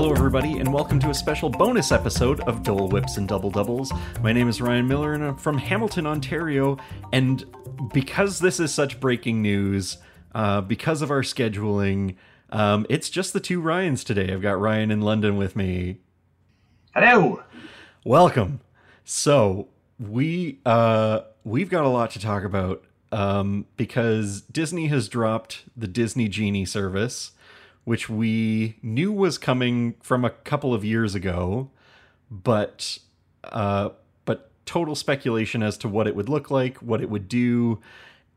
Hello everybody, and welcome to a special bonus episode of Dole Whips and Double Doubles. My name is Ryan Miller, and I'm from Hamilton, Ontario, and because this is such breaking news, because of our scheduling, it's just the two Ryans today. I've got Ryan in London with me. Hello! Welcome! So, we've got a lot to talk about, because Disney has dropped the Disney Genie service, which we knew was coming from a couple of years ago, but total speculation as to what it would look like, what it would do,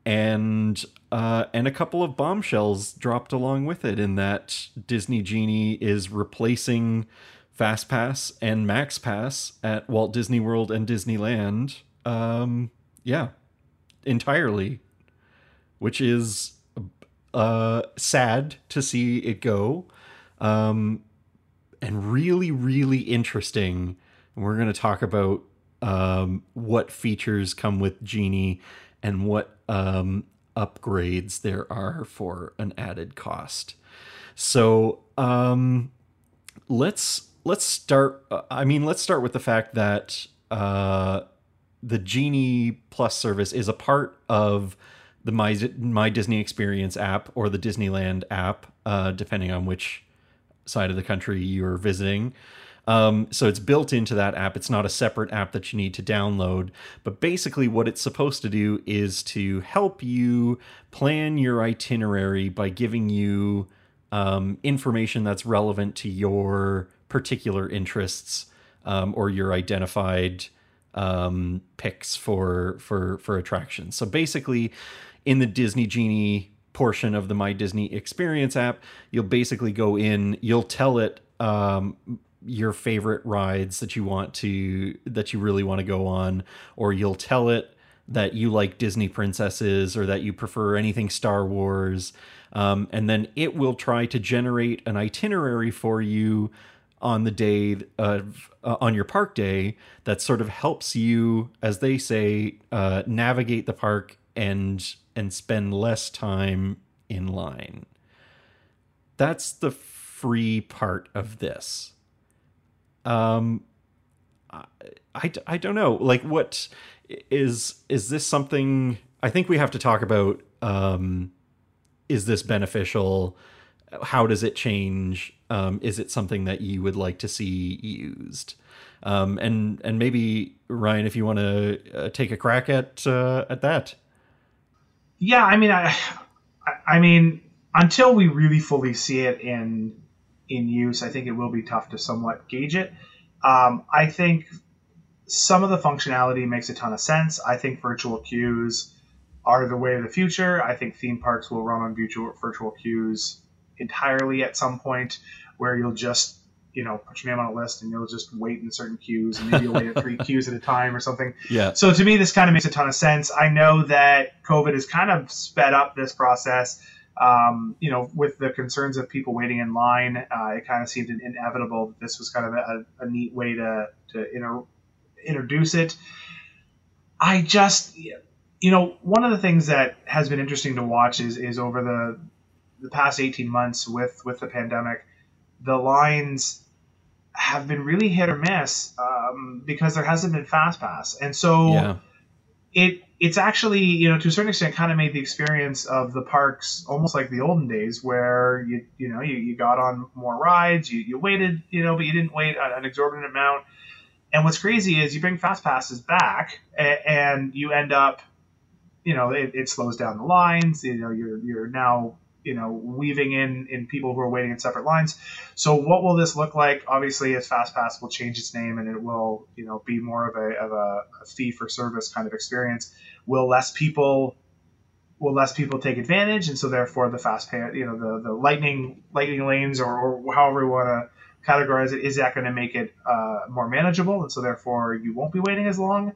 and a couple of bombshells dropped along with it, in that Disney Genie is replacing FastPass and MaxPass at Walt Disney World and Disneyland, entirely, which is sad to see it go, and really interesting. And we're going to talk about what features come with Genie and what upgrades there are for an added cost. So let's start. Let's start with the fact that the Genie Plus service is a part of the My Disney Experience app, or the Disneyland app, depending on which side of the country you're visiting. So it's built into that app. It's not a separate app that you need to download. But basically what it's supposed to do is to help you plan your itinerary by giving you information that's relevant to your particular interests, or your identified picks for attractions. So basically, in the Disney Genie portion of the My Disney Experience app, you'll basically go in, you'll tell it your favorite rides that you really want to go on, or you'll tell it that you like Disney princesses, or that you prefer anything Star Wars, and then it will try to generate an itinerary for you on the day of, on your park day, that sort of helps you, as they say, navigate the park and spend less time in line. That's the free part of this. I don't know, like, what is this something? I think we have to talk about, is this beneficial? How does it change? Is it something that you would like to see used? And maybe, Ryan, if you want to take a crack at that. Yeah, I mean, until we really fully see it in use, I think it will be tough to somewhat gauge it. I think some of the functionality makes a ton of sense. I think virtual queues are the way of the future. I think theme parks will run on virtual queues entirely at some point, where you'll just, put your name on a list and you'll just wait in certain queues, and maybe you'll wait at 3 queues at a time or something. Yeah. So to me, this kind of makes a ton of sense. I know that COVID has kind of sped up this process, with the concerns of people waiting in line. It kind of seemed inevitable that this was kind of a neat way to introduce it. I just, one of the things that has been interesting to watch is over the past 18 months with the pandemic, the lines have been really hit or miss, because there hasn't been FastPass. And so it's actually, to a certain extent, kind of made the experience of the parks almost like the olden days, where you got on more rides, you waited, but you didn't wait an exorbitant amount. And what's crazy is you bring FastPasses back and you end up, it slows down the lines, you're now, weaving in people who are waiting in separate lines. So what will this look like? Obviously, as FastPass will change its name and it will, be more of a fee for service kind of experience. Will less people take advantage? And so therefore the the lightning lanes, or however you want to categorize it, is that going to make it more manageable? And so therefore you won't be waiting as long.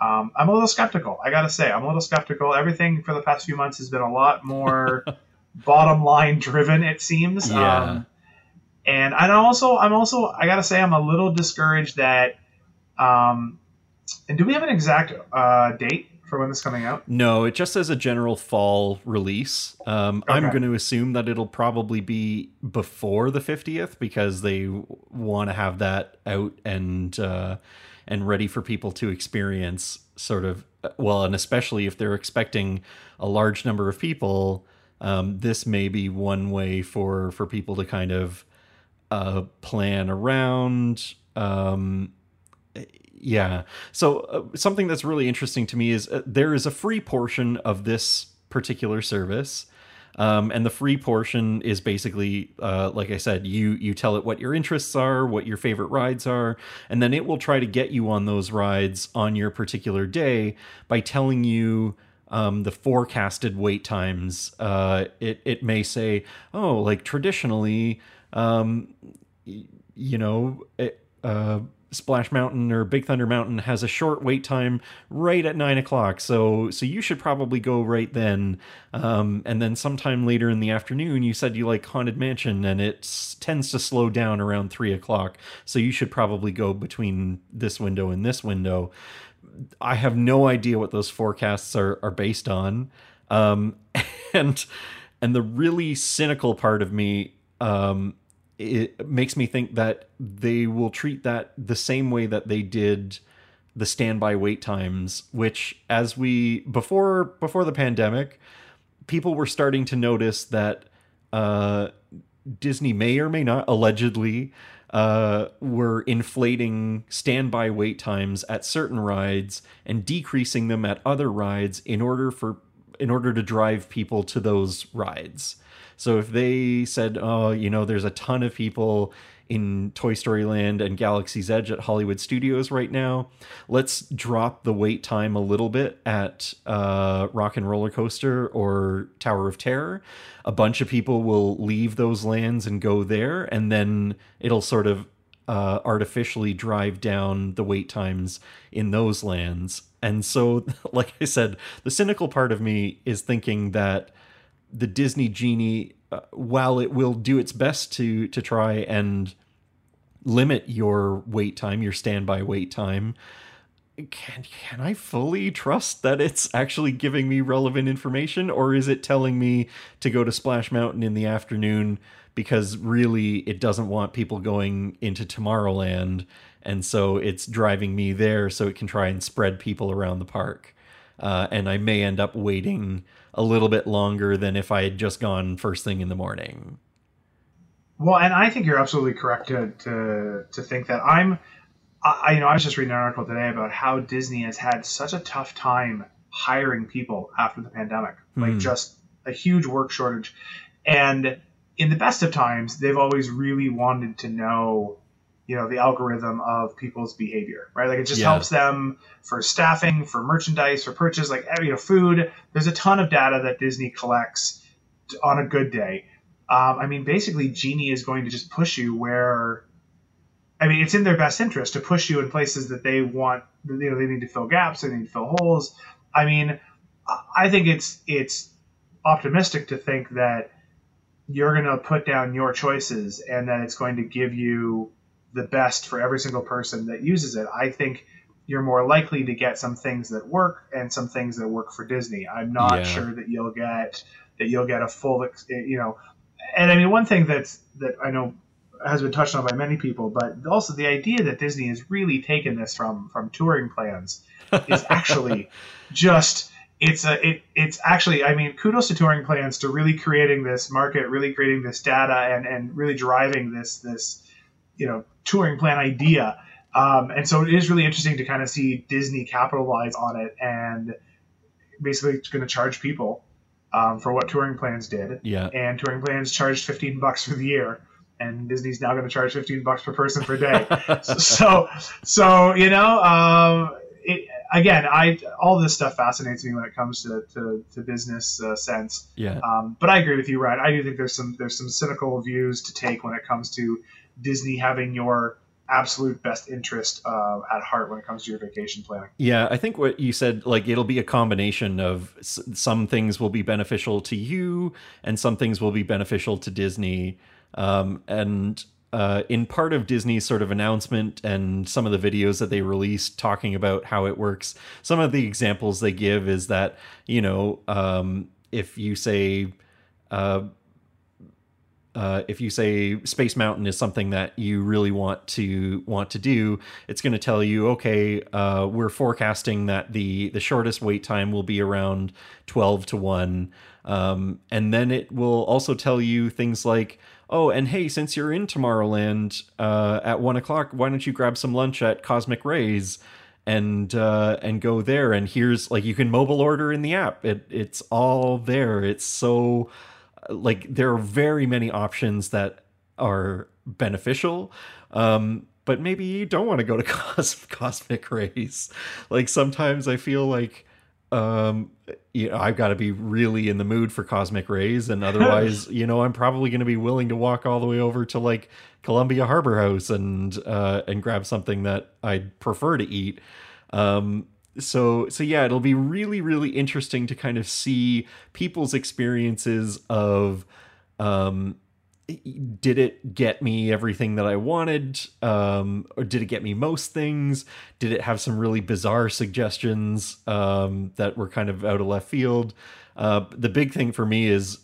I'm a little skeptical. I got to say, I'm a little skeptical. Everything for the past few months has been a lot more bottom line driven, it seems. And I'm also I gotta say, I'm a little discouraged that and do we have an exact date for when this is coming out? No, it just says a general fall release. Okay. I'm going to assume that it'll probably be before the 50th because they want to have that out and ready for people to experience sort of, well, and especially if they're expecting a large number of people, this may be one way for people to kind of plan around. Yeah. So something that's really interesting to me is there is a free portion of this particular service. And the free portion is basically, like I said, you tell it what your interests are, what your favorite rides are, and then it will try to get you on those rides on your particular day by telling you the forecasted wait times. It may say, oh, like traditionally, Splash Mountain or Big Thunder Mountain has a short wait time right at 9 o'clock. So you should probably go right then. And then sometime later in the afternoon, you said you like Haunted Mansion and it tends to slow down around 3 o'clock. So you should probably go between this window and this window. I have no idea what those forecasts are based on. And the really cynical part of me, it makes me think that they will treat that the same way that they did the standby wait times, which as before the pandemic, people were starting to notice that Disney may or may not allegedly were inflating standby wait times at certain rides and decreasing them at other rides in order to drive people to those rides. So if they said, oh, there's a ton of people in Toy Story Land and Galaxy's Edge at Hollywood Studios right now, let's drop the wait time a little bit at Rock and Roller Coaster or Tower of Terror. A bunch of people will leave those lands and go there, and then it'll sort of artificially drive down the wait times in those lands. And so, like I said, the cynical part of me is thinking that the Disney Genie, while it will do its best to try and limit your wait time, your standby wait time, can I fully trust that it's actually giving me relevant information, or is it telling me to go to Splash Mountain in the afternoon because really it doesn't want people going into Tomorrowland, and so it's driving me there so it can try and spread people around the park? And I may end up waiting a little bit longer than if I had just gone first thing in the morning. Well, and I think you're absolutely correct to think that. I was just reading an article today about how Disney has had such a tough time hiring people after the pandemic, like just a huge work shortage. And in the best of times, they've always really wanted to know, the algorithm of people's behavior, right? Like it just helps them for staffing, for merchandise, for purchase, like, food. There's a ton of data that Disney collects on a good day. Basically Genie is going to just push you where, it's in their best interest to push you in places that they want, they need to fill gaps, they need to fill holes. I think it's optimistic to think that you're going to put down your choices and that it's going to give you the best for every single person that uses it. I think you're more likely to get some things that work and some things that work for Disney. I'm not sure that you'll get a full, and one thing that I know has been touched on by many people, but also the idea that Disney has really taken this from Touring Plans is actually kudos to Touring Plans to really creating this market, really creating this data and really driving this, touring plan idea. And so it is really interesting to kind of see Disney capitalize on it and basically it's going to charge people for what Touring Plans did. Yeah. And Touring Plans charged $15 for the year and Disney's now going to charge $15 per person per day. All this stuff fascinates me when it comes to business sense. Yeah. But I agree with you, Ryan. I do think there's some cynical views to take when it comes to Disney having your absolute best interest at heart when it comes to your vacation planning. Yeah, I think what you said, like it'll be a combination of some things will be beneficial to you and some things will be beneficial to Disney. And in part of Disney's sort of announcement and some of the videos that they released talking about how it works, some of the examples they give is that, you know, if you say, Space Mountain is something that you really want to do, it's going to tell you, okay, we're forecasting that the shortest wait time will be around 12 to 1, and then it will also tell you things like, oh, and hey, since you're in Tomorrowland at 1 o'clock, why don't you grab some lunch at Cosmic Ray's and go there? And here's, like, you can mobile order in the app. It's all there. It's so, like, there are very many options that are beneficial, but maybe you don't want to go to Cosmic Ray's. Like, sometimes I feel like, you know, I've got to be really in the mood for Cosmic Ray's, and otherwise, you know, I'm probably going to be willing to walk all the way over to, like, Columbia Harbor House and grab something that I'd prefer to eat. So yeah, it'll be really, really interesting to kind of see people's experiences of, did it get me everything that I wanted? Or did it get me most things? Did it have some really bizarre suggestions that were kind of out of left field? The big thing for me is,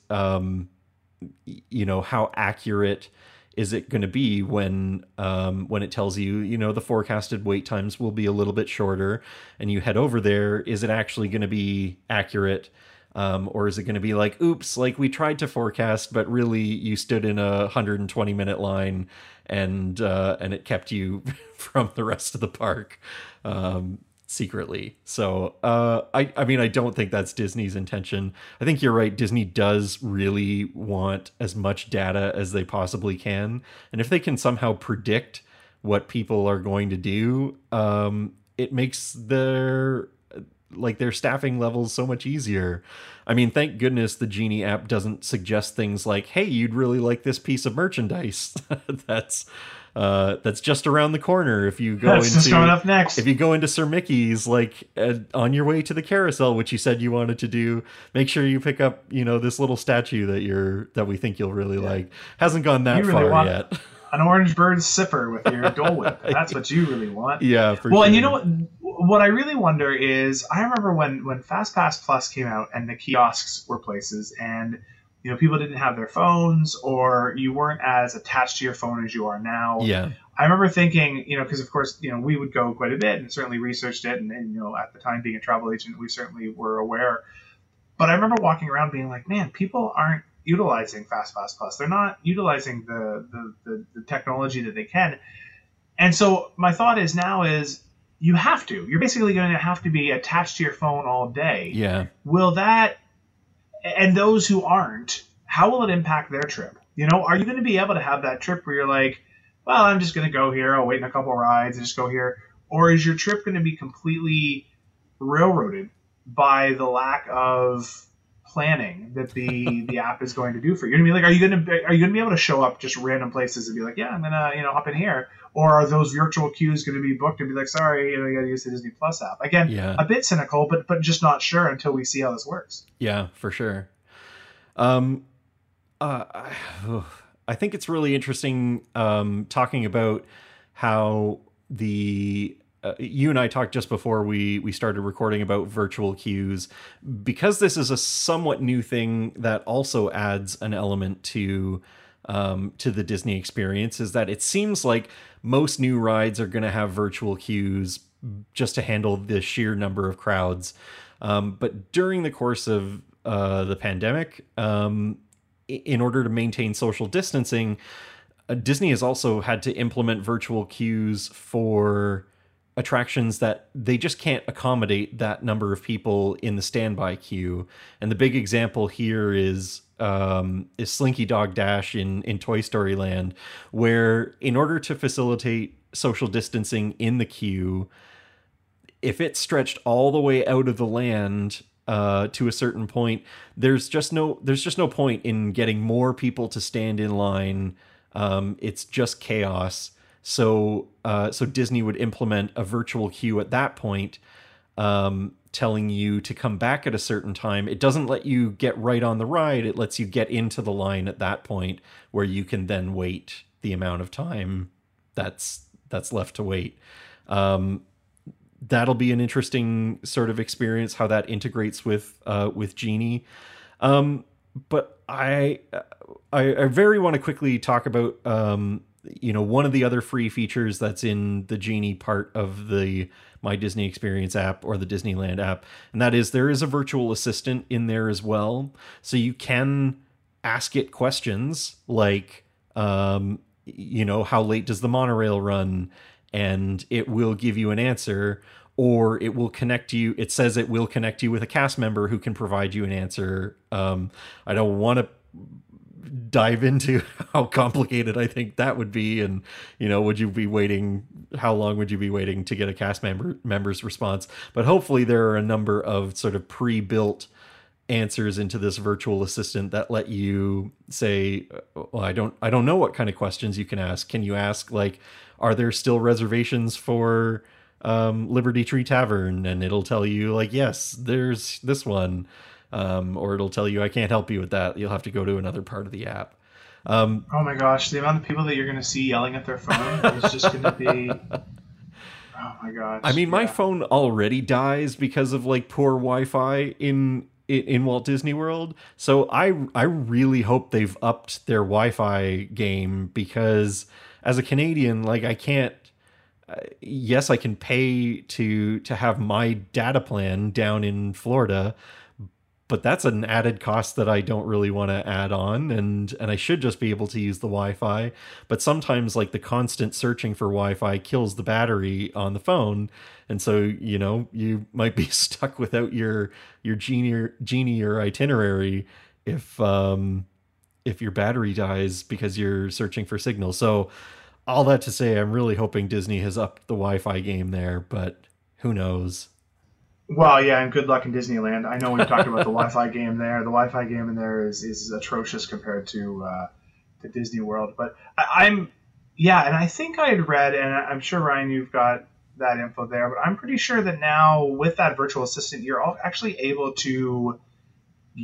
you know, how accurate is it going to be when it tells you, you know, the forecasted wait times will be a little bit shorter and you head over there? Is it actually going to be accurate? Or is it going to be like, oops, like, we tried to forecast, but really you stood in a 120-minute line and it kept you from the rest of the park secretly. So I mean, I don't think that's Disney's intention. I think you're right. Disney does really want as much data as they possibly can. And if they can somehow predict what people are going to do, it makes their staffing levels so much easier. I mean, thank goodness the Genie app doesn't suggest things like, hey, you'd really like this piece of merchandise that's just around the corner. If you go into coming up next. If you go into Sir Mickey's, like, on your way to the carousel, which you said you wanted to do, make sure you pick up, you know, this little statue that we think you'll really like. Hasn't gone that really far yet. An orange bird sipper with your Dole Whip. That's what you really want. Yeah, for sure. Well, and you know what I really wonder is, I remember when FastPass Plus came out and the kiosks were places and, you know, people didn't have their phones, or you weren't as attached to your phone as you are now. Yeah. I remember thinking, you know, because, of course, you know, we would go quite a bit and certainly researched it. And, you know, at the time being a travel agent, we certainly were aware. But I remember walking around being like, man, people aren't utilizing FastPass Plus. They're not utilizing the technology that they can. And so my thought is now is, you have to. You're basically going to have to be attached to your phone all day. Yeah. Will that, and those who aren't, how will it impact their trip? You know, are you going to be able to have that trip where you're like, well, I'm just going to go here, I'll wait in a couple rides and just go here? Or is your trip going to be completely railroaded by the lack of planning that the app is going to do for you? You know what I mean? Like, are you gonna be able to show up just random places and be like, yeah, I'm gonna, you know, hop in here? Or are those virtual queues going to be booked and be like, sorry, you know, you gotta use the Disney Plus app? Again, yeah, a bit cynical, but just not sure until we see how this works. Yeah, for sure. I think it's really interesting talking about how the. You and I talked just before we started recording about virtual queues, because this is a somewhat new thing that also adds an element to the Disney experience, is that it seems like most new rides are going to have virtual queues just to handle the sheer number of crowds. But during the course of the pandemic, in order to maintain social distancing, Disney has also had to implement virtual queues for attractions that they just can't accommodate that number of people in the standby queue. And the big example here is Slinky Dog Dash in Toy Story Land, where in order to facilitate social distancing in the queue, if it's stretched all the way out of the land to a certain point, there's just no point in getting more people to stand in line. It's just chaos. So Disney would implement a virtual queue at that point, telling you to come back at a certain time. It doesn't let you get right on the ride. It lets you get into the line at that point where you can then wait the amount of time that's left to wait. That'll be an interesting sort of experience, how that integrates with Genie. But I very want to quickly talk about, one of the other free features that's in the Genie part of the My Disney Experience app or the Disneyland app. And that is, there is a virtual assistant in there as well. So you can ask it questions like, how late does the monorail run? And it will give you an answer, or it will connect you. It says it will connect you with a cast member who can provide you an answer. I don't want to dive into how complicated I think that would be. And, how long would you be waiting to get a cast member's response? But hopefully there are a number of sort of pre-built answers into this virtual assistant that let you say, well, I don't know what kind of questions you can ask. Can you ask, like, are there still reservations for Liberty Tree Tavern? And it'll tell you, like, yes, there's this one. Or it'll tell you, I can't help you with that. You'll have to go to another part of the app. Oh my gosh, the amount of people that you're going to see yelling at their phone is just going to be... Oh my gosh. I mean, my phone already dies because of, like, poor Wi-Fi in Walt Disney World. So I really hope they've upped their Wi-Fi game, because as a Canadian, like, I can't, yes, I can pay to have my data plan down in Florida, but that's an added cost that I don't really want to add on. And I should just be able to use the Wi-Fi, but sometimes, like, the constant searching for Wi-Fi kills the battery on the phone. And so, you might be stuck without your Genie or itinerary if your battery dies because you're searching for signal. So all that to say, I'm really hoping Disney has upped the Wi-Fi game there, but who knows? Well, yeah, and good luck in Disneyland. I know we've talked about the Wi-Fi game there. The Wi-Fi game in there is atrocious compared to Disney World. But and I think I had read, and I'm sure, Ryan, you've got that info there, but I'm pretty sure that now with that virtual assistant, you're actually able to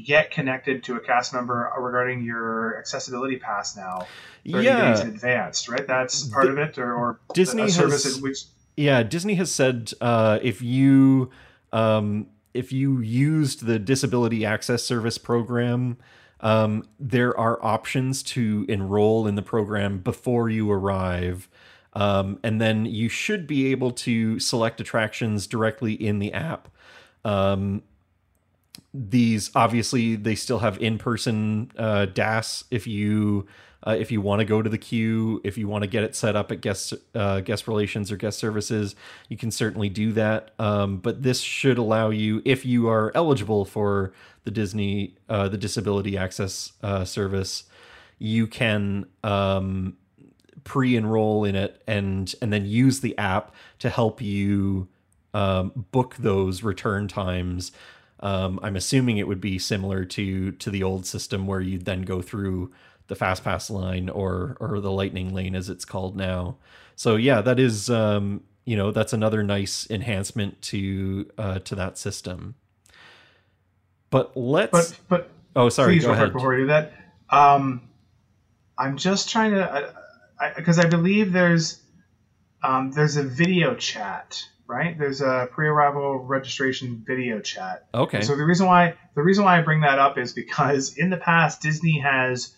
get connected to a cast member regarding your accessibility pass now 30 days in advance, right? That's part of it, or Disney a service has, in which... Yeah, Disney has said if you used the Disability Access Service program, there are options to enroll in the program before you arrive. And then you should be able to select attractions directly in the app. These, obviously, they still have in-person DAS if you want to go to the queue, if you want to get it set up at guest relations or guest services, you can certainly do that. But this should allow you, if you are eligible for the Disney, the Disability Access Service, you can pre-enroll in it and then use the app to help you book those return times. I'm assuming it would be similar to the old system where you'd then go through the Fast Pass line or the Lightning Lane, as it's called now. So yeah, that is, that's another nice enhancement to that system. But let's, but oh, sorry, please go ahead. Before we do that, I'm just trying to, because I believe there's a video chat. Right? There's a pre-arrival registration video chat. Okay. And so the reason why I bring that up is because in the past, Disney has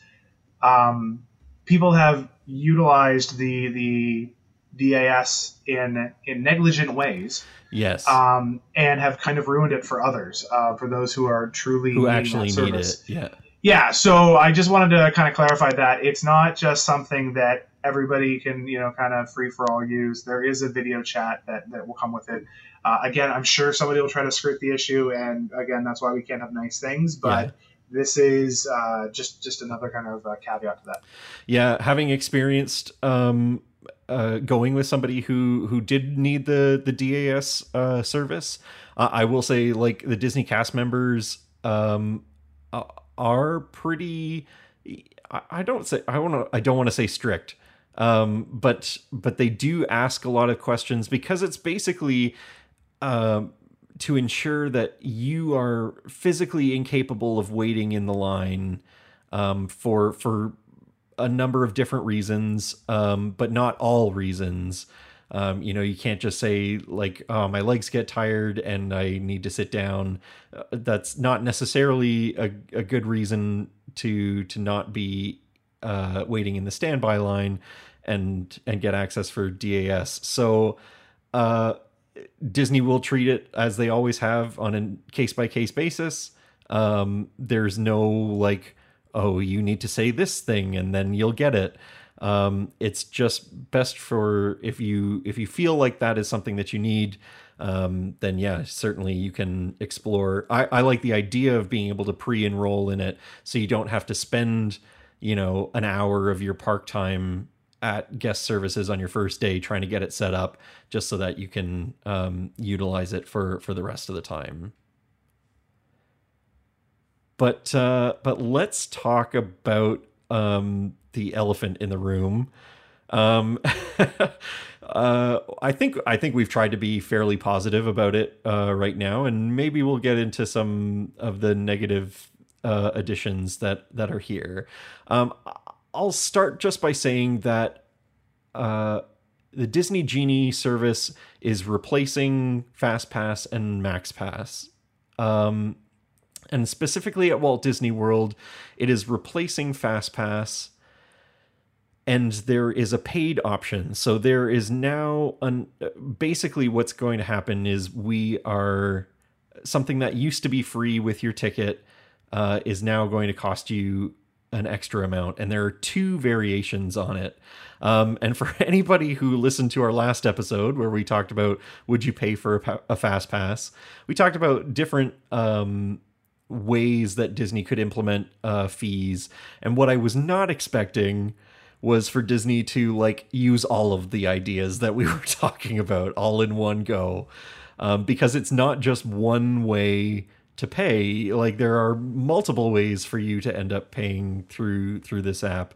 people have utilized the DAS in negligent ways. Yes. And have kind of ruined it for others, for those who are truly who actually need it. Yeah. Yeah. So I just wanted to kind of clarify that it's not just something that everybody can, kind of free for all use. There is a video chat that will come with it. Again, I'm sure somebody will try to skirt the issue. And again, that's why we can't have nice things. But this is just another kind of caveat to that. Yeah. Having experienced going with somebody who did need the DAS service, I will say, like, the Disney cast members are pretty, I don't want to say strict. But they do ask a lot of questions because it's basically to ensure that you are physically incapable of waiting in the line for a number of different reasons, but not all reasons. You know, you can't just say like, oh, my legs get tired and I need to sit down. That's not necessarily a good reason to not be waiting in the standby line and get access for DAS. So Disney will treat it as they always have on a case-by-case basis. There's no like, oh, you need to say this thing and then you'll get it. It's just best for if you feel like that is something that you need, then yeah, certainly you can explore. I like the idea of being able to pre-enroll in it, so you don't have to spend, you know, an hour of your park time at guest services on your first day trying to get it set up, just so that you can utilize it for the rest of the time. But let's talk about the elephant in the room. I think we've tried to be fairly positive about it right now, and maybe we'll get into some of the negative additions that are here. I'll start just by saying that the Disney Genie service is replacing FastPass and MaxPass. And specifically at Walt Disney World, it is replacing FastPass, and there is a paid option. So there is now basically what's going to happen is we are something that used to be free with your ticket is now going to cost you an extra amount. And there are two variations on it. And for anybody who listened to our last episode where we talked about, would you pay for a fast pass? We talked about different ways that Disney could implement fees. And what I was not expecting was for Disney to like use all of the ideas that we were talking about all in one go, because it's not just one way to pay. Like there are multiple ways for you to end up paying through this app.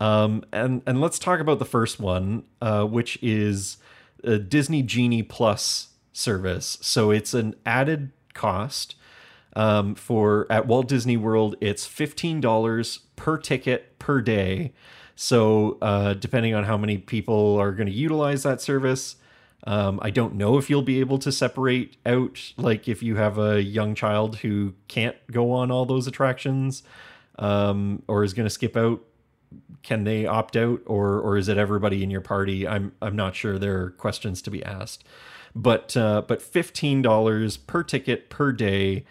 And let's talk about the first one, which is a Disney Genie Plus service. So it's an added cost. For at Walt Disney World, it's $15 per ticket per day. So depending on how many people are going to utilize that service, I don't know if you'll be able to separate out, like if you have a young child who can't go on all those attractions or is going to skip out, can they opt out or is it everybody in your party? I'm not sure. There are questions to be asked, but $15 per ticket per day,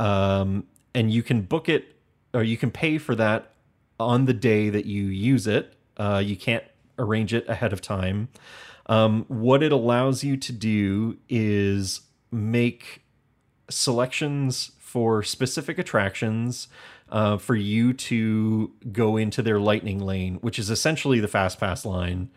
and you can book it or you can pay for that on the day that you use it. You can't arrange it ahead of time. What it allows you to do is make selections for specific attractions for you to go into their Lightning Lane, which is essentially the FastPass line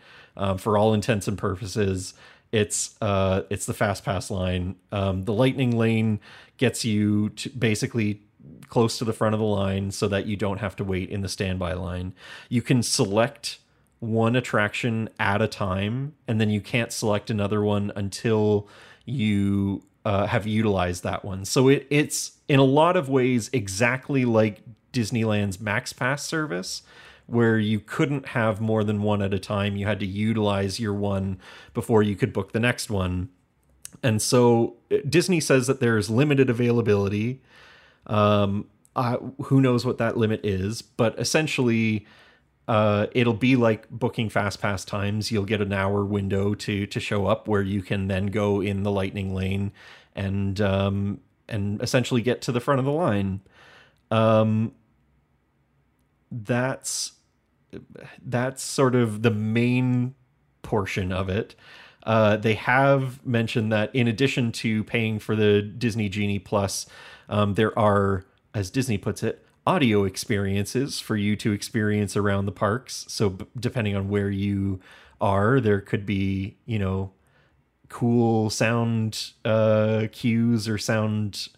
for all intents and purposes. It's the FastPass line. The Lightning Lane gets you to basically close to the front of the line so that you don't have to wait in the standby line. You can select one attraction at a time, and then you can't select another one until you have utilized that one. So it's in a lot of ways exactly like Disneyland's MaxPass service, where you couldn't have more than one at a time. You had to utilize your one before you could book the next one. And so Disney says that there's limited availability. Who knows what that limit is, but essentially it'll be like booking FastPass times. You'll get an hour window to show up where you can then go in the Lightning Lane and essentially get to the front of the line. That's sort of the main portion of it. They have mentioned that in addition to paying for the Disney Genie Plus, there are, as Disney puts it, audio experiences for you to experience around the parks. So depending on where you are, there could be, you know, cool sound cues or sound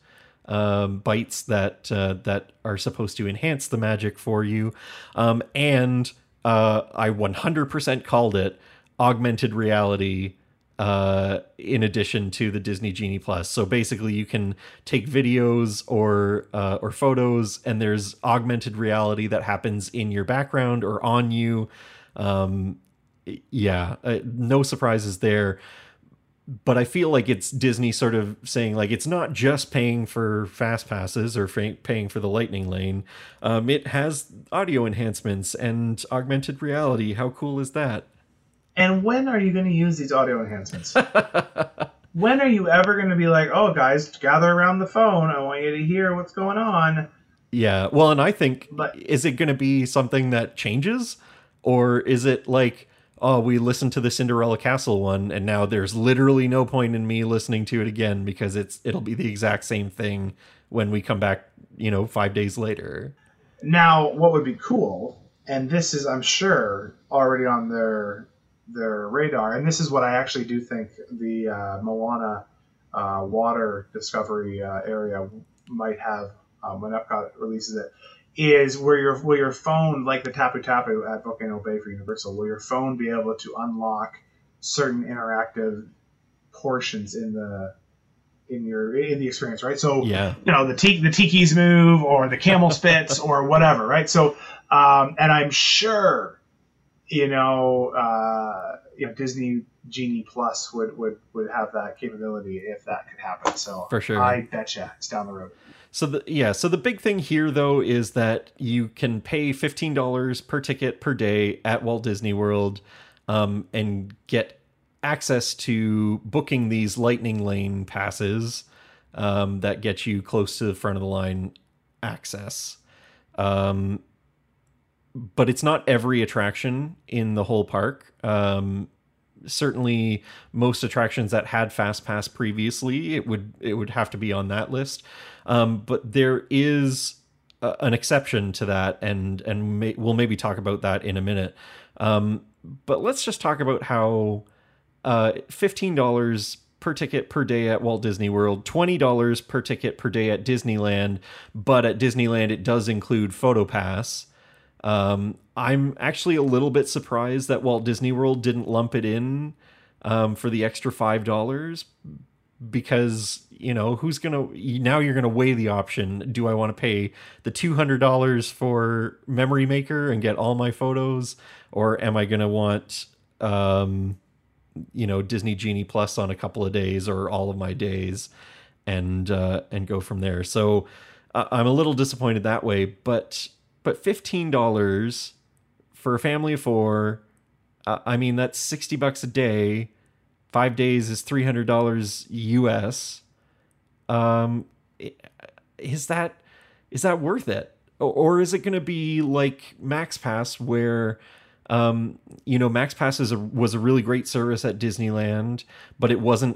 bites that are supposed to enhance the magic for you. And I 100% called it augmented reality in addition to the Disney Genie Plus. So basically you can take videos or photos, and there's augmented reality that happens in your background or on you. No surprises there. But I feel like it's Disney sort of saying, like, it's not just paying for fast passes or paying for the Lightning Lane. It has audio enhancements and augmented reality. How cool is that? And when are you going to use these audio enhancements? When are you ever going to be like, oh, guys, gather around the phone. I want you to hear what's going on. Yeah. Well, and I think, is it going to be something that changes? Or is it like, oh, we listened to the Cinderella Castle one, and now there's literally no point in me listening to it again because it'll be the exact same thing when we come back, 5 days later. Now, what would be cool, and this is, I'm sure, already on their radar, and this is what I actually do think the Moana water discovery area might have when Epcot releases it, is will your phone, like the Tapu Tapu at Volcano Bay for Universal, will your phone be able to unlock certain interactive portions in the experience, right? So yeah, the tiki's move or the camel spits or whatever, right? So and I'm sure Disney Genie Plus would have that capability if that could happen. So for sure, I betcha it's down the road. So the big thing here, though, is that you can pay $15 per ticket per day at Walt Disney World and get access to booking these Lightning Lane passes that get you close to the front of the line access. But it's not every attraction in the whole park. Certainly most attractions that had Fast Pass previously, it would have to be on that list. But there is an exception to that, and we'll maybe talk about that in a minute. But let's just talk about how $15 per ticket per day at Walt Disney World, $20 per ticket per day at Disneyland, but at Disneyland it does include PhotoPass. I'm actually a little bit surprised that Walt Disney World didn't lump it in for the extra $5, because, who's going to... Now you're going to weigh the option. Do I want to pay the $200 for Memory Maker and get all my photos? Or am I going to want, Disney Genie Plus on a couple of days or all of my days and go from there? So I'm a little disappointed that way, but $15 for a family of four, that's $60 a day. 5 days is $300 US. Is that worth it? Or is it going to be like Max Pass, where, Max Pass was a really great service at Disneyland, but it wasn't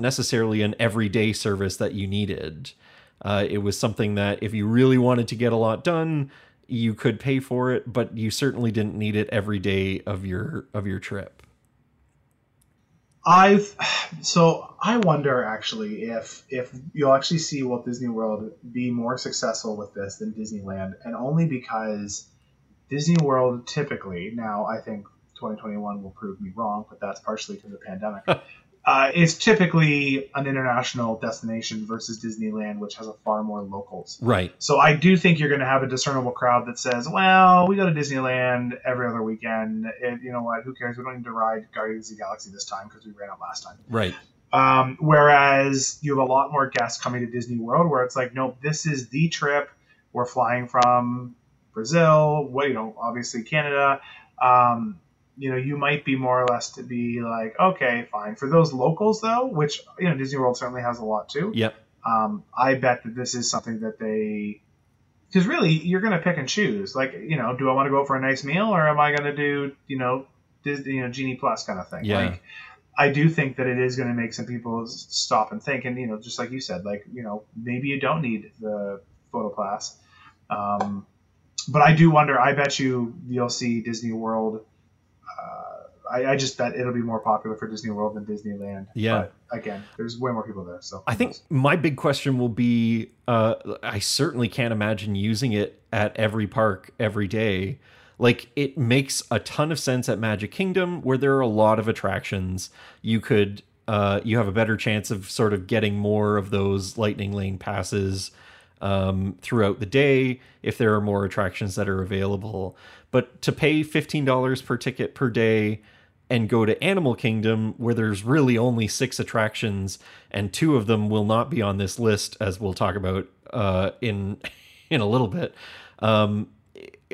necessarily an everyday service that you needed. It was something that if you really wanted to get a lot done, you could pay for it, but you certainly didn't need it every day of your trip. I wonder actually if you'll actually see Walt Disney World be more successful with this than Disneyland, and only because Disney World typically, now I think 2021 will prove me wrong, but that's partially because of the pandemic. It's typically an international destination versus Disneyland, which has a far more locals. Right. So I do think you're going to have a discernible crowd that says, well, we go to Disneyland every other weekend. And you know what? Who cares? We don't need to ride Guardians of the Galaxy this time because we ran out last time. Right. Whereas you have a lot more guests coming to Disney World where it's like, nope, this is the trip. We're flying from Brazil, obviously Canada. You might be more or less to be like, okay, fine. For those locals, though, which, Disney World certainly has a lot, too. Yep. I bet that this is something that they... Because really, you're going to pick and choose. Like, do I want to go for a nice meal, or am I going to do, Disney, Genie Plus kind of thing? Yeah. Like, I do think that it is going to make some people stop and think. And, just like you said, like, maybe you don't need the photo pass. But I do wonder, I bet you'll see Disney World... I just bet it'll be more popular for Disney World than Disneyland. Yeah. But again, there's way more people there. So I think my big question will be, I certainly can't imagine using it at every park every day. Like, it makes a ton of sense at Magic Kingdom, where there are a lot of attractions. You could, you have a better chance of sort of getting more of those Lightning Lane passes throughout the day if there are more attractions that are available. But to pay $15 per ticket per day and go to Animal Kingdom, where there's really only 6 attractions, and 2 of them will not be on this list, as we'll talk about in a little bit.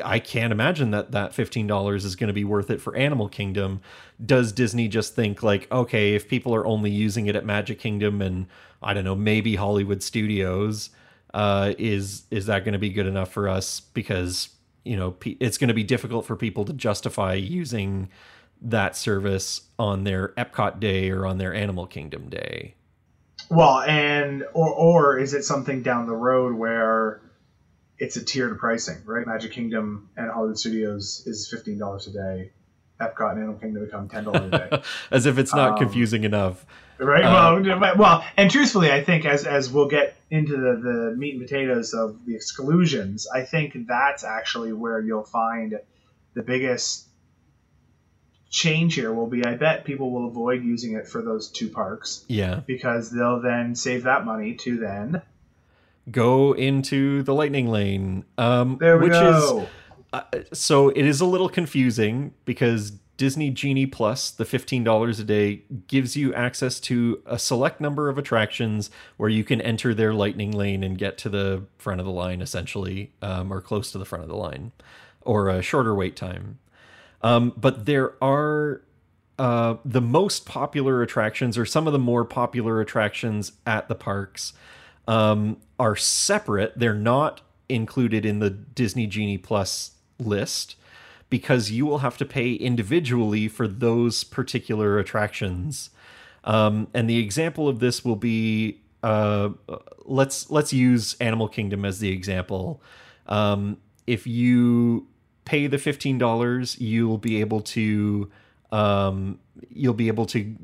I can't imagine that that $15 is going to be worth it for Animal Kingdom. Does Disney just think like, okay, if people are only using it at Magic Kingdom and, I don't know, maybe Hollywood Studios, is that going to be good enough for us? Because, you know, it's going to be difficult for people to justify using that service on their Epcot day or on their Animal Kingdom day. Well, and, or is it something down the road where it's a tiered pricing, right? Magic Kingdom and Hollywood Studios is $15 a day. Epcot and Animal Kingdom become $10 a day. As if it's not confusing enough. Right? Well, and truthfully, I think as we'll get into the meat and potatoes of the exclusions, I think that's actually where you'll find the biggest change here will be, I bet people will avoid using it for those 2 parks. Yeah. Because they'll then save that money to then go into the Lightning Lane. There we go. So it is a little confusing because Disney Genie Plus, the $15 a day, gives you access to a select number of attractions where you can enter their Lightning Lane and get to the front of the line, essentially, or close to the front of the line, or a shorter wait time. But there are the most popular attractions, or some of the more popular attractions at the parks, are separate. They're not included in the Disney Genie Plus list because you will have to pay individually for those particular attractions. And the example of this will be, let's use Animal Kingdom as the example. If you pay the $15, you'll be able to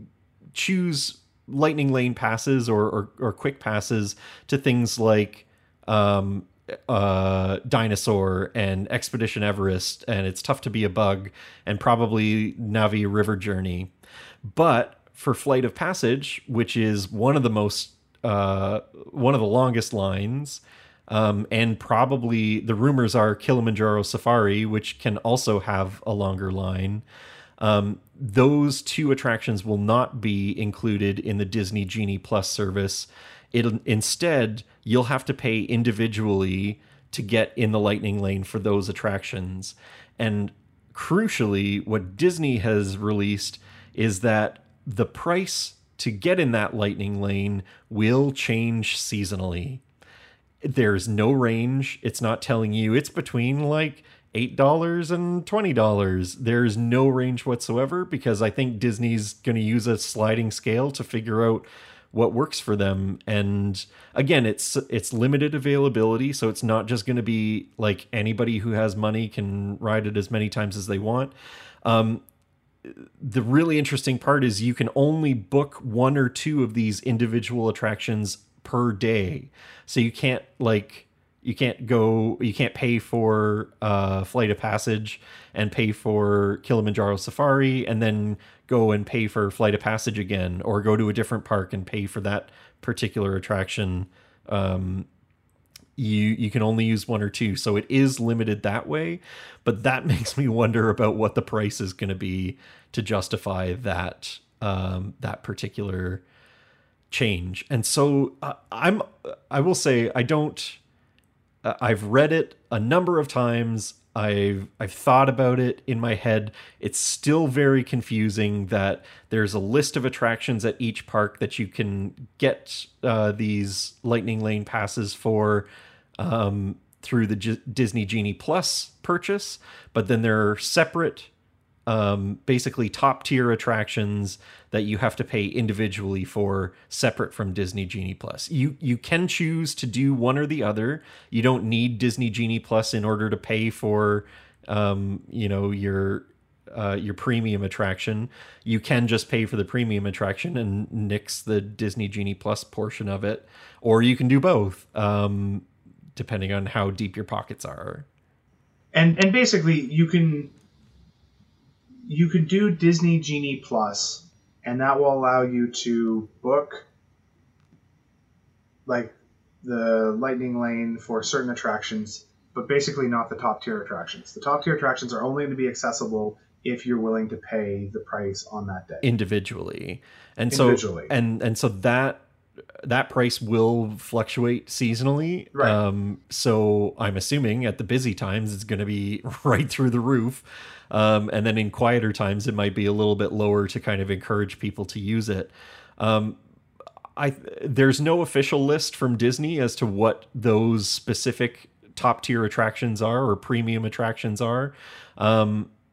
choose Lightning Lane passes or quick passes to things like Dinosaur and Expedition Everest and It's Tough to Be a Bug and probably Navi River Journey. But for Flight of Passage, which is one of the longest lines, and probably the rumors are Kilimanjaro Safari, which can also have a longer line. Those 2 attractions will not be included in the Disney Genie Plus service. Instead, you'll have to pay individually to get in the Lightning Lane for those attractions. And crucially, what Disney has released is that the price to get in that Lightning Lane will change seasonally. There's no range. It's not telling you it's between like $8 and $20. There's no range whatsoever because I think Disney's going to use a sliding scale to figure out what works for them. And again, it's limited availability. So it's not just going to be like anybody who has money can ride it as many times as they want. The really interesting part is you can only book 1 or 2 of these individual attractions per day. So you can't you can't pay for Flight of Passage and pay for Kilimanjaro Safari and then go and pay for Flight of Passage again, or go to a different park and pay for that particular attraction. You can only use 1 or 2. So it is limited that way, but that makes me wonder about what the price is going to be to justify that, that particular change. And so I will say I've read it a number of times. I've thought about it in my head. It's still very confusing that there's a list of attractions at each park that you can get these Lightning Lane passes for through the Disney Genie Plus purchase. But then there are separate, basically top tier attractions that you have to pay individually for, separate from Disney Genie Plus. You can choose to do one or the other. You don't need Disney Genie Plus in order to pay for, your premium attraction. You can just pay for the premium attraction and nix the Disney Genie Plus portion of it, or you can do both, depending on how deep your pockets are. And basically you can do Disney Genie Plus, and that will allow you to book like the Lightning Lane for certain attractions, but basically not the top tier attractions. The top tier attractions are only going to be accessible if you're willing to pay the price on that day individually. And individually. So and so that price will fluctuate seasonally. Right. So I'm assuming at the busy times, it's going to be right through the roof. And then in quieter times, it might be a little bit lower to kind of encourage people to use it. There's no official list from Disney as to what those specific top tier attractions are or premium attractions are.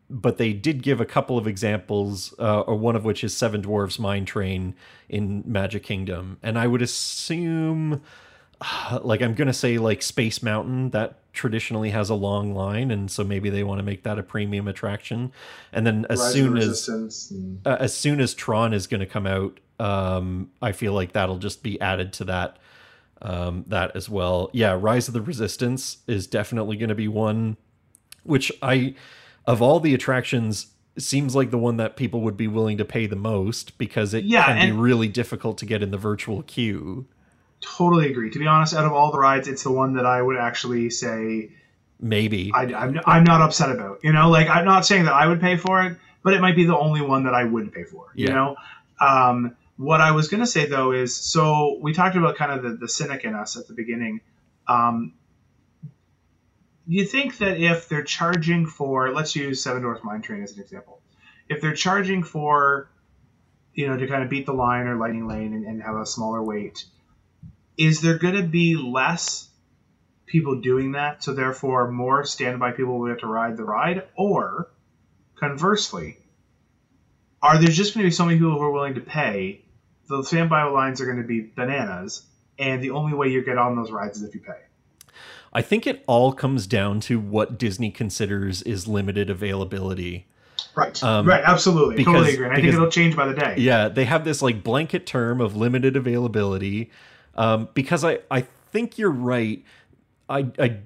But they did give a couple of examples, or one of which is Seven Dwarfs Mine Train in Magic Kingdom. And I would assume, I'm going to say like Space Mountain, that traditionally has a long line. And so maybe they want to make that a premium attraction. And then as soon as Tron is going to come out, I feel like that'll just be added to that, that as well. Yeah. Rise of the Resistance is definitely going to be one, which of all the attractions, seems like the one that people would be willing to pay the most because it can be really difficult to get in the virtual queue. Totally agree. To be honest, out of all the rides, it's the one that I would actually say maybe I'm not upset about. You know, like I'm not saying that I would pay for it, but it might be the only one that I wouldn't pay for. Yeah. You know, what I was going to say though is, so we talked about kind of the cynic in us at the beginning. You think that if they're charging for, let's use Seven Dwarfs Mine Train as an example, if they're charging for, you know, to kind of beat the line or Lightning Lane and have a smaller wait, is there going to be less people doing that? So therefore more standby people will have to ride the ride? Or conversely, are there just going to be so many people who are willing to pay? The standby lines are going to be bananas. And the only way you get on those rides is if you pay. I think it all comes down to what Disney considers is limited availability. Right. Right. Absolutely. Totally agree. And I think it'll change by the day. Yeah. They have this like blanket term of limited availability. Because I think you're right. I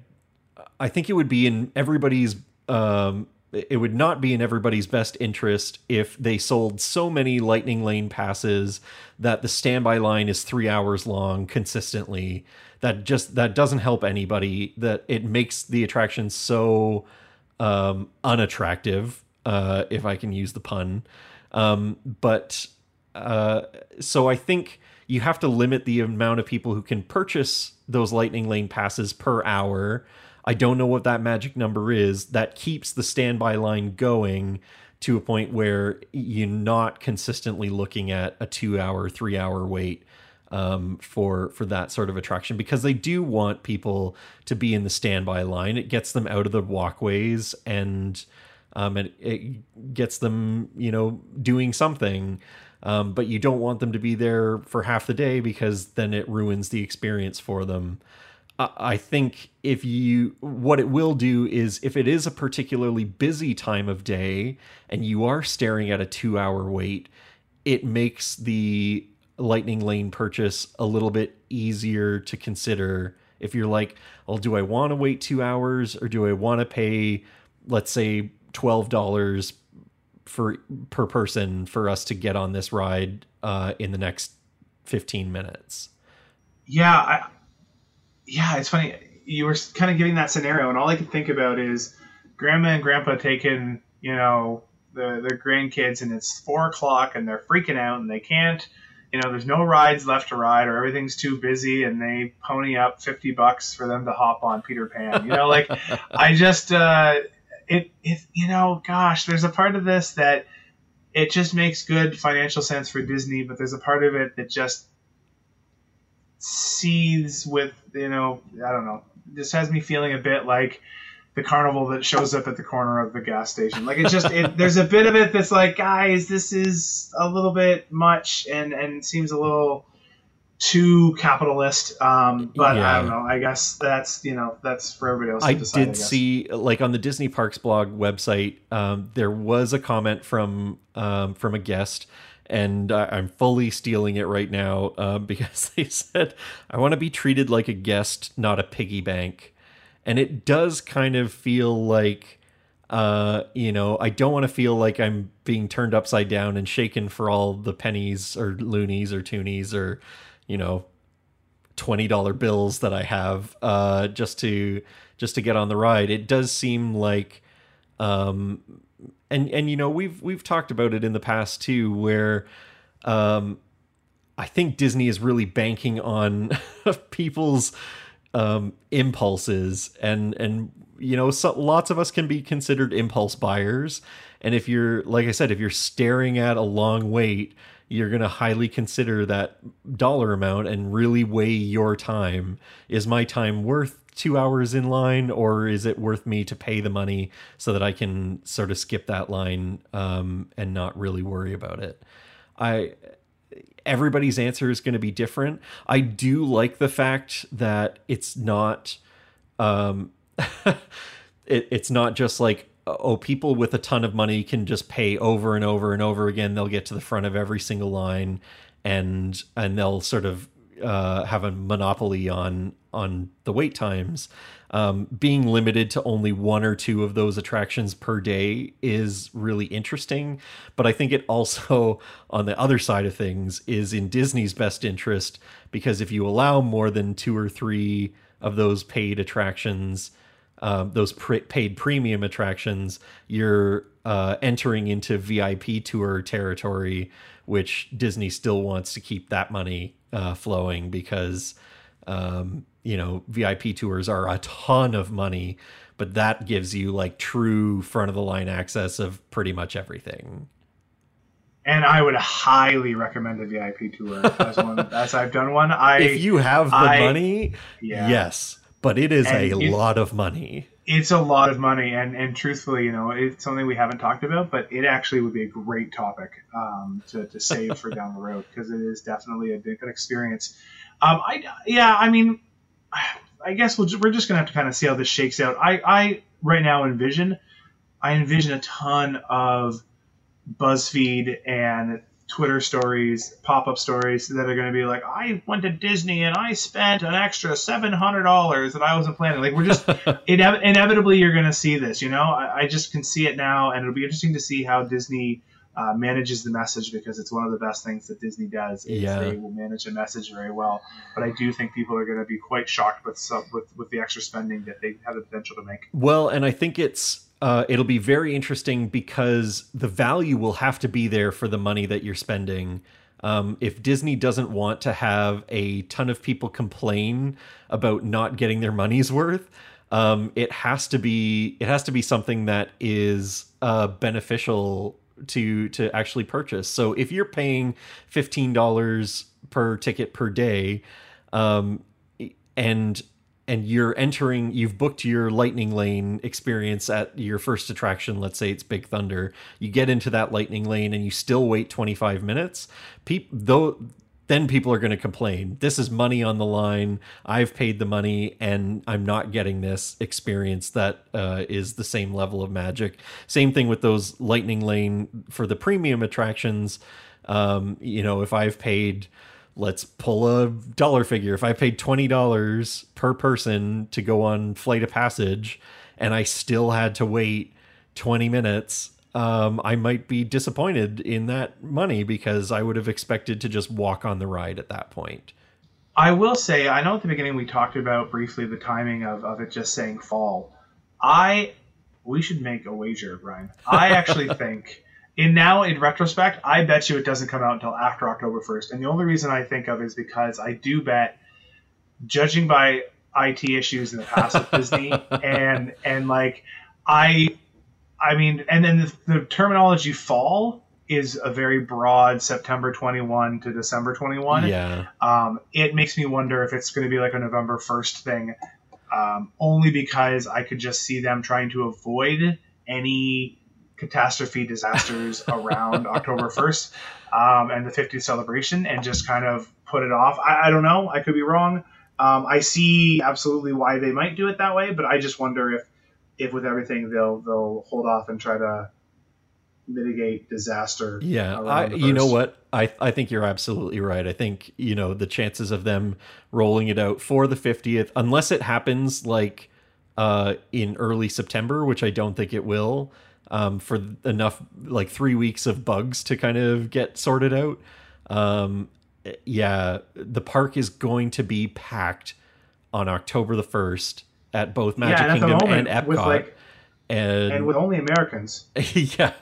think it would be in everybody's, it would not be in everybody's best interest if they sold so many Lightning Lane passes that the standby line is 3 hours long consistently. That doesn't help anybody. That it makes the attraction so unattractive, if I can use the pun. So I think you have to limit the amount of people who can purchase those Lightning Lane passes per hour. I don't know what that magic number is that keeps the standby line going to a point where you're not consistently looking at a 2 hour, 3 hour wait for that sort of attraction, because they do want people to be in the standby line. It gets them out of the walkways and it gets them, you know, doing something. But you don't want them to be there for half the day because then it ruins the experience for them. I think what it will do is if it is a particularly busy time of day and you are staring at a 2 hour wait, it makes the Lightning Lane purchase a little bit easier to consider. If you're like, well, do I want to wait 2 hours or do I want to pay, let's say $12 per person for us to get on this ride, in the next 15 minutes? Yeah. Yeah, it's funny. You were kind of giving that scenario, and all I could think about is grandma and grandpa taking, you know, their grandkids, and it's 4 o'clock, and they're freaking out, and they can't, you know, there's no rides left to ride, or everything's too busy, and they pony up $50 for them to hop on Peter Pan. You know, like I just, you know, gosh, there's a part of this that it just makes good financial sense for Disney, but there's a part of it that just seethes with, you know, I don't know, this has me feeling a bit like the carnival that shows up at the corner of the gas station. Like it's just there's a bit of it that's like, guys, this is a little bit much and seems a little too capitalist, but yeah. I don't know, I guess that's, you know, that's for everybody else to decide, I did see, like, on the Disney Parks blog website, there was a comment from a guest. And I'm fully stealing it right now, because they said, I want to be treated like a guest, not a piggy bank. And it does kind of feel like, you know, I don't want to feel like I'm being turned upside down and shaken for all the pennies or loonies or toonies or, you know, $20 bills that I have, just to get on the ride. It does seem like, and you know, we've talked about it in the past too, where, I think Disney is really banking on people's impulses, and you know, lots of us can be considered impulse buyers. And if you're, like I said, if you're staring at a long wait, you're going to highly consider that dollar amount and really weigh your time. Is my time worth 2 hours in line, or is it worth me to pay the money so that I can sort of skip that line and not really worry about it? Everybody's answer is going to be different. I do like the fact that it's not, it's not just like, oh, people with a ton of money can just pay over and over and over again. They'll get to the front of every single line, and they'll sort of have a monopoly on the wait times. Being limited to only one or two of those attractions per day is really interesting. But I think it also, on the other side of things, is in Disney's best interest, because if you allow more than two or three of those paid attractions, those paid premium attractions, you're entering into VIP tour territory, which Disney still wants to keep that money flowing, because, you know, VIP tours are a ton of money, but that gives you like true front of the line access of pretty much everything. And I would highly recommend the VIP tour as I've done one. If you have the money, yeah. Yes. But it is a lot of money. It's a lot of money. And truthfully, you know, it's something we haven't talked about, but it actually would be a great topic to save for down the road, because it is definitely a different experience. I guess we're just going to have to kind of see how this shakes out. I right now envision a ton of BuzzFeed and Twitter stories, pop-up stories that are going to be like, I went to Disney and I spent an extra $700 that I wasn't planning. Like, we're just inevitably you're going to see this, you know. I just can see it now, and it'll be interesting to see how Disney manages the message, because it's one of the best things that Disney does. Yeah. They will manage a message very well, but I do think people are going to be quite shocked with the extra spending that they have the potential to make. Well, and I think it's. It'll be very interesting, because the value will have to be there for the money that you're spending. If Disney doesn't want to have a ton of people complain about not getting their money's worth, it has to be something that is beneficial to actually purchase. So if you're paying $15 per ticket per day, and you've booked your Lightning Lane experience at your first attraction, let's say it's Big Thunder, you get into that Lightning Lane and you still wait 25 minutes, then people are going to complain. This is money on the line. I've paid the money and I'm not getting this experience that is the same level of magic. Same thing with those Lightning Lane for the premium attractions. You know, if I've paid... Let's pull a dollar figure. If I paid $20 per person to go on Flight of Passage and I still had to wait 20 minutes, I might be disappointed in that money, because I would have expected to just walk on the ride at that point. I will say, I know at the beginning we talked about briefly the timing of it just saying fall. We should make a wager, Brian. I actually think... And now, in retrospect, I bet you it doesn't come out until after October 1st. And the only reason I think of is because I do bet, judging by IT issues in the past with Disney, and then the terminology fall is a very broad September 21 to December 21. Yeah. It makes me wonder if it's going to be like a November 1st thing, only because I could just see them trying to avoid any catastrophe disasters around October 1st and the 50th celebration, and just kind of put it off. I don't know. I could be wrong. I see absolutely why they might do it that way, but I just wonder if with everything they'll hold off and try to mitigate disaster. Yeah. You know what? I think you're absolutely right. I think, you know, the chances of them rolling it out for the 50th, unless it happens like in early September, which I don't think it will, for enough, like 3 weeks of bugs to kind of get sorted out. Yeah, the park is going to be packed on October the 1st at both Magic Kingdom and Epcot. With like, and with only Americans. Yeah.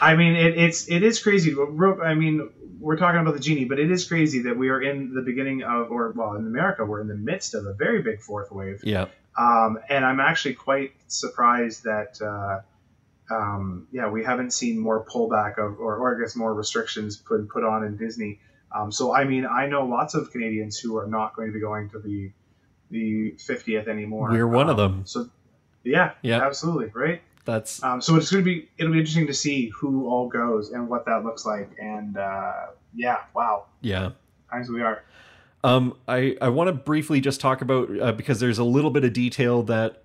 I mean, it is crazy. I mean, we're talking about the Genie, but it is crazy that we are in the beginning of, or well, in America, we're in the midst of a very big fourth wave. Yeah. And I'm actually quite surprised that, we haven't seen more pullback of, or I guess more restrictions put on in Disney. So, I mean, I know lots of Canadians who are not going to be going to the 50th anymore. We're one of them. So, yeah, absolutely. Right. That's so it's going to be, it'll be interesting to see who all goes and what that looks like. And wow. Yeah. Times we are. I want to briefly just talk about, because there's a little bit of detail that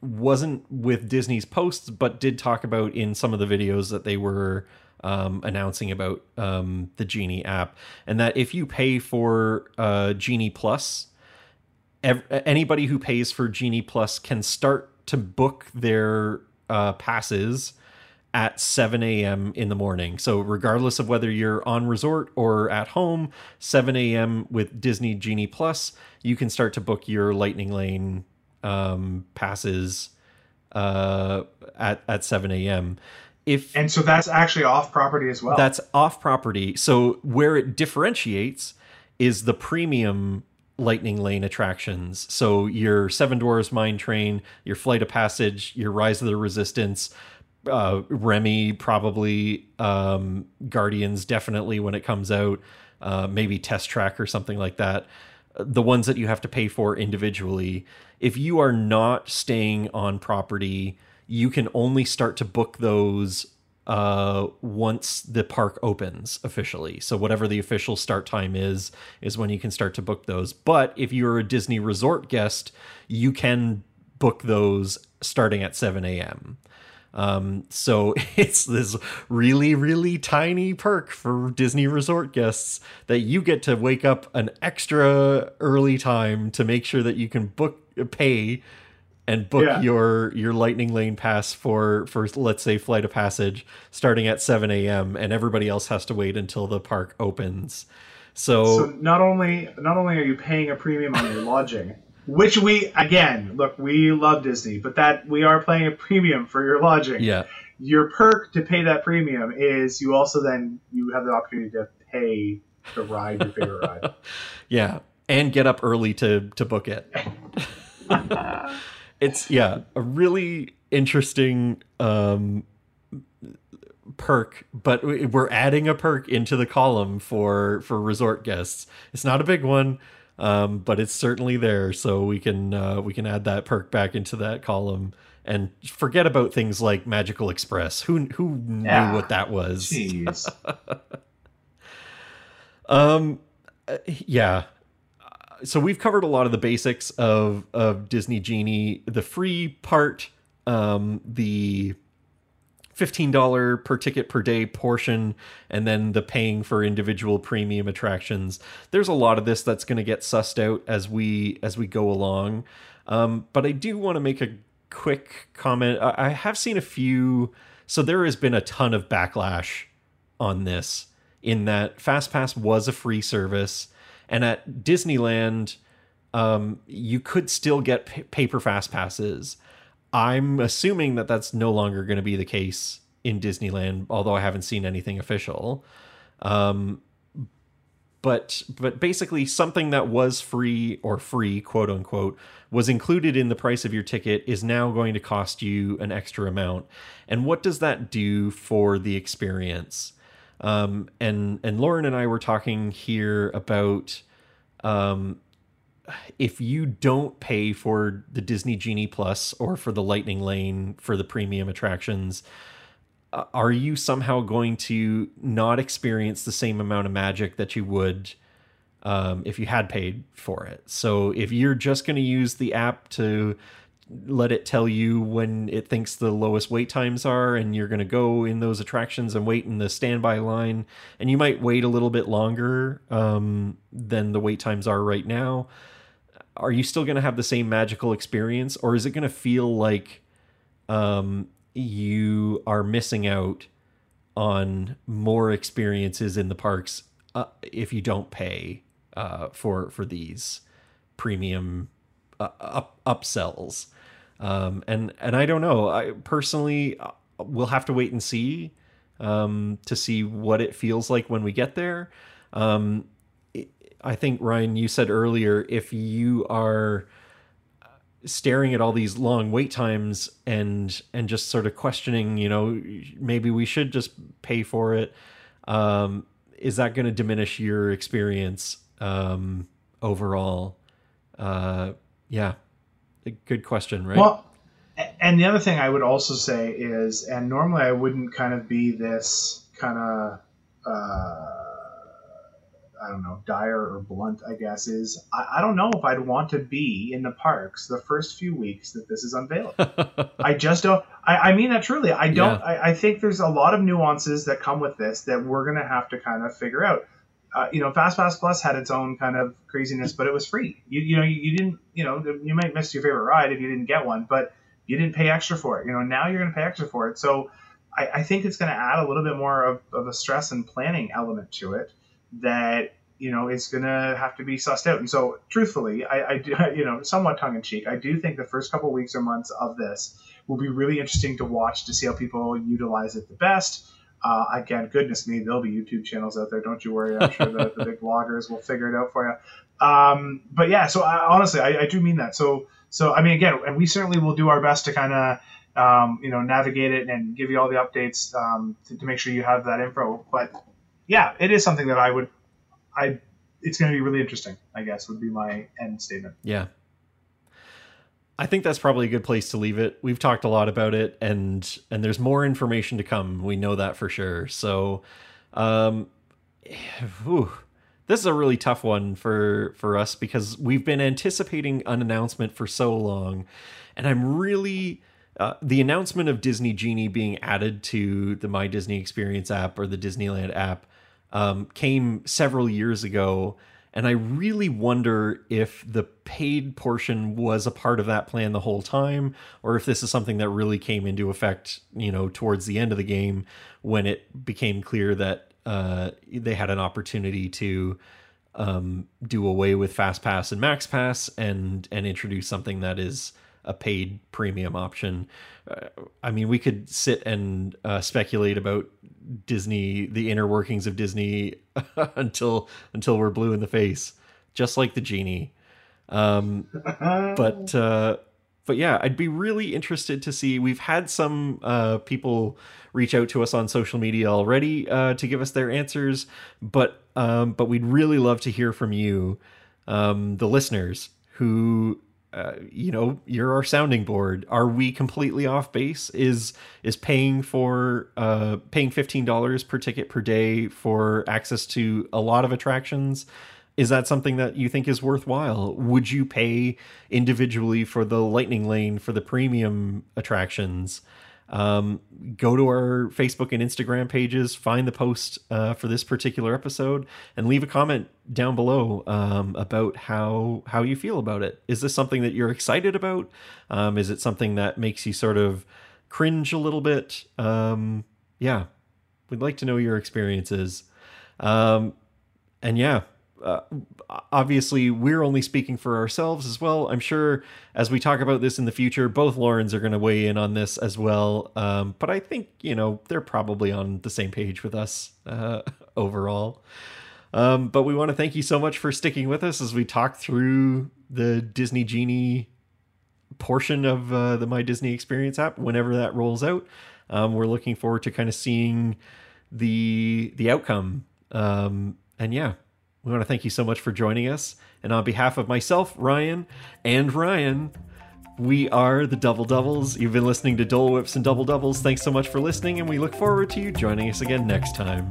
wasn't with Disney's posts, but did talk about in some of the videos that they were announcing about the Genie app, and that if you pay for Genie Plus, anybody who pays for Genie Plus can start to book their passes at 7 a.m. in the morning. So regardless of whether you're on resort or at home, 7 a.m. with Disney Genie Plus, you can start to book your Lightning Lane passes at 7 a.m. And so that's actually off property as well. That's off property. So where it differentiates is the premium Lightning Lane attractions. So your Seven Dwarfs Mine Train, your Flight of Passage, your Rise of the Resistance, Remy, probably, Guardians, definitely when it comes out, maybe Test Track or something like that. The ones that you have to pay for individually. If you are not staying on property, you can only start to book those once the park opens officially. So whatever the official start time is when you can start to book those. But if you're a Disney resort guest, you can book those starting at 7 a.m. So it's this really, really tiny perk for Disney resort guests that you get to wake up an extra early time to make sure that you can pay and book your Lightning Lane pass for, let's say, Flight of Passage starting at 7 a.m. and everybody else has to wait until the park opens. So not only are you paying a premium on your lodging, which we love Disney, but that we are paying a premium for your lodging. Yeah. Your perk to pay that premium is you also you have the opportunity to pay to ride your favorite ride. Yeah. And get up early to book it. It's a really interesting perk, but we're adding a perk into the column for resort guests. It's not a big one, but it's certainly there, so we can add that perk back into that column and forget about things like Magical Express. Who knew what that was? Jeez. Yeah. So we've covered a lot of the basics of Disney Genie, the free part, the $15 per ticket per day portion, and then the paying for individual premium attractions. There's a lot of this that's going to get sussed out as we go along. But I do want to make a quick comment. I have seen a few. So there has been a ton of backlash on this, in that FastPass was a free service. And at Disneyland, you could still get paper fast passes. I'm assuming that that's no longer going to be the case in Disneyland, although I haven't seen anything official. But basically, something that was free, or free, quote unquote, was included in the price of your ticket is now going to cost you an extra amount. And what does that do for the experience? And Lauren and I were talking here about if you don't pay for the Disney Genie Plus or for the Lightning Lane for the premium attractions, are you somehow going to not experience the same amount of magic that you would if you had paid for it? So if you're just going to use the app to let it tell you when it thinks the lowest wait times are, and you're going to go in those attractions and wait in the standby line, and you might wait a little bit longer than the wait times are right now. are you still going to have the same magical experience, or is it going to feel like you are missing out on more experiences in the parks if you don't pay for these premium upsells? And I don't know. I personally will have to wait and see to see what it feels like when we get there. I think, Ryan, you said earlier, if you are staring at all these long wait times and just sort of questioning, you know, maybe we should just pay for it. Is that going to diminish your experience overall? Yeah, good question, right? Well, and the other thing I would also say is, and normally I wouldn't kind of be this kind of, I don't know, dire or blunt, I guess, is I don't know if I'd want to be in the parks the first few weeks that this is unveiled. I just don't. I mean that truly. I don't. Yeah. I think there's a lot of nuances that come with this that we're going to have to kind of figure out. You know, FastPass Plus had its own kind of craziness, but it was free. You didn't, you know, you might miss your favorite ride if you didn't get one, but you didn't pay extra for it. You know, now you're going to pay extra for it. So I think it's going to add a little bit more of a stress and planning element to it that, you know, it's going to have to be sussed out. And so truthfully, I do, you know, somewhat tongue in cheek, I do think the first couple of weeks or months of this will be really interesting to watch, to see how people utilize it the best. Again, goodness me, there'll be YouTube channels out there. Don't you worry. I'm sure that the big bloggers will figure it out for you. But yeah, so honestly, I do mean that. So, I mean, again, and we certainly will do our best to kind of, you know, navigate it and give you all the updates to make sure you have that info. But yeah, it is something that it's going to be really interesting, I guess, would be my end statement. Yeah. I think that's probably a good place to leave it. We've talked a lot about it, and there's more information to come. We know that for sure. So, this is a really tough one for us because we've been anticipating an announcement for so long, and I'm really... the announcement of Disney Genie being added to the My Disney Experience app or the Disneyland app came several years ago. And I really wonder if the paid portion was a part of that plan the whole time, or if this is something that really came into effect, you know, towards the end of the game when it became clear that they had an opportunity to do away with FastPass and MaxPass and introduce something that is a paid premium option. I mean, we could sit and speculate about Disney, the inner workings of Disney until we're blue in the face, just like the Genie. But yeah, I'd be really interested to see. We've had some people reach out to us on social media already to give us their answers, but we'd really love to hear from you, the listeners, who you know, you're our sounding board. Are we completely off base? Is paying $15 per ticket per day for access to a lot of attractions, is that something that you think is worthwhile? Would you pay individually for the Lightning Lane, for the premium attractions? Go to our Facebook and Instagram pages, find the post for this particular episode, and leave a comment down below about how you feel about it. Is this something that you're excited about? Is it something that makes you sort of cringe a little bit? Yeah, we'd like to know your experiences. And yeah, obviously we're only speaking for ourselves as well. I'm sure as we talk about this in the future, both Laurens are going to weigh in on this as well. But I think, you know, they're probably on the same page with us overall. But we want to thank you so much for sticking with us as we talk through the Disney Genie portion of the My Disney Experience app. Whenever that rolls out, we're looking forward to kind of seeing the outcome. And yeah, we want to thank you so much for joining us. And on behalf of myself, Ryan, and Ryan, we are the Double Doubles. You've been listening to Dole Whips and Double Doubles. Thanks so much for listening, and we look forward to you joining us again next time.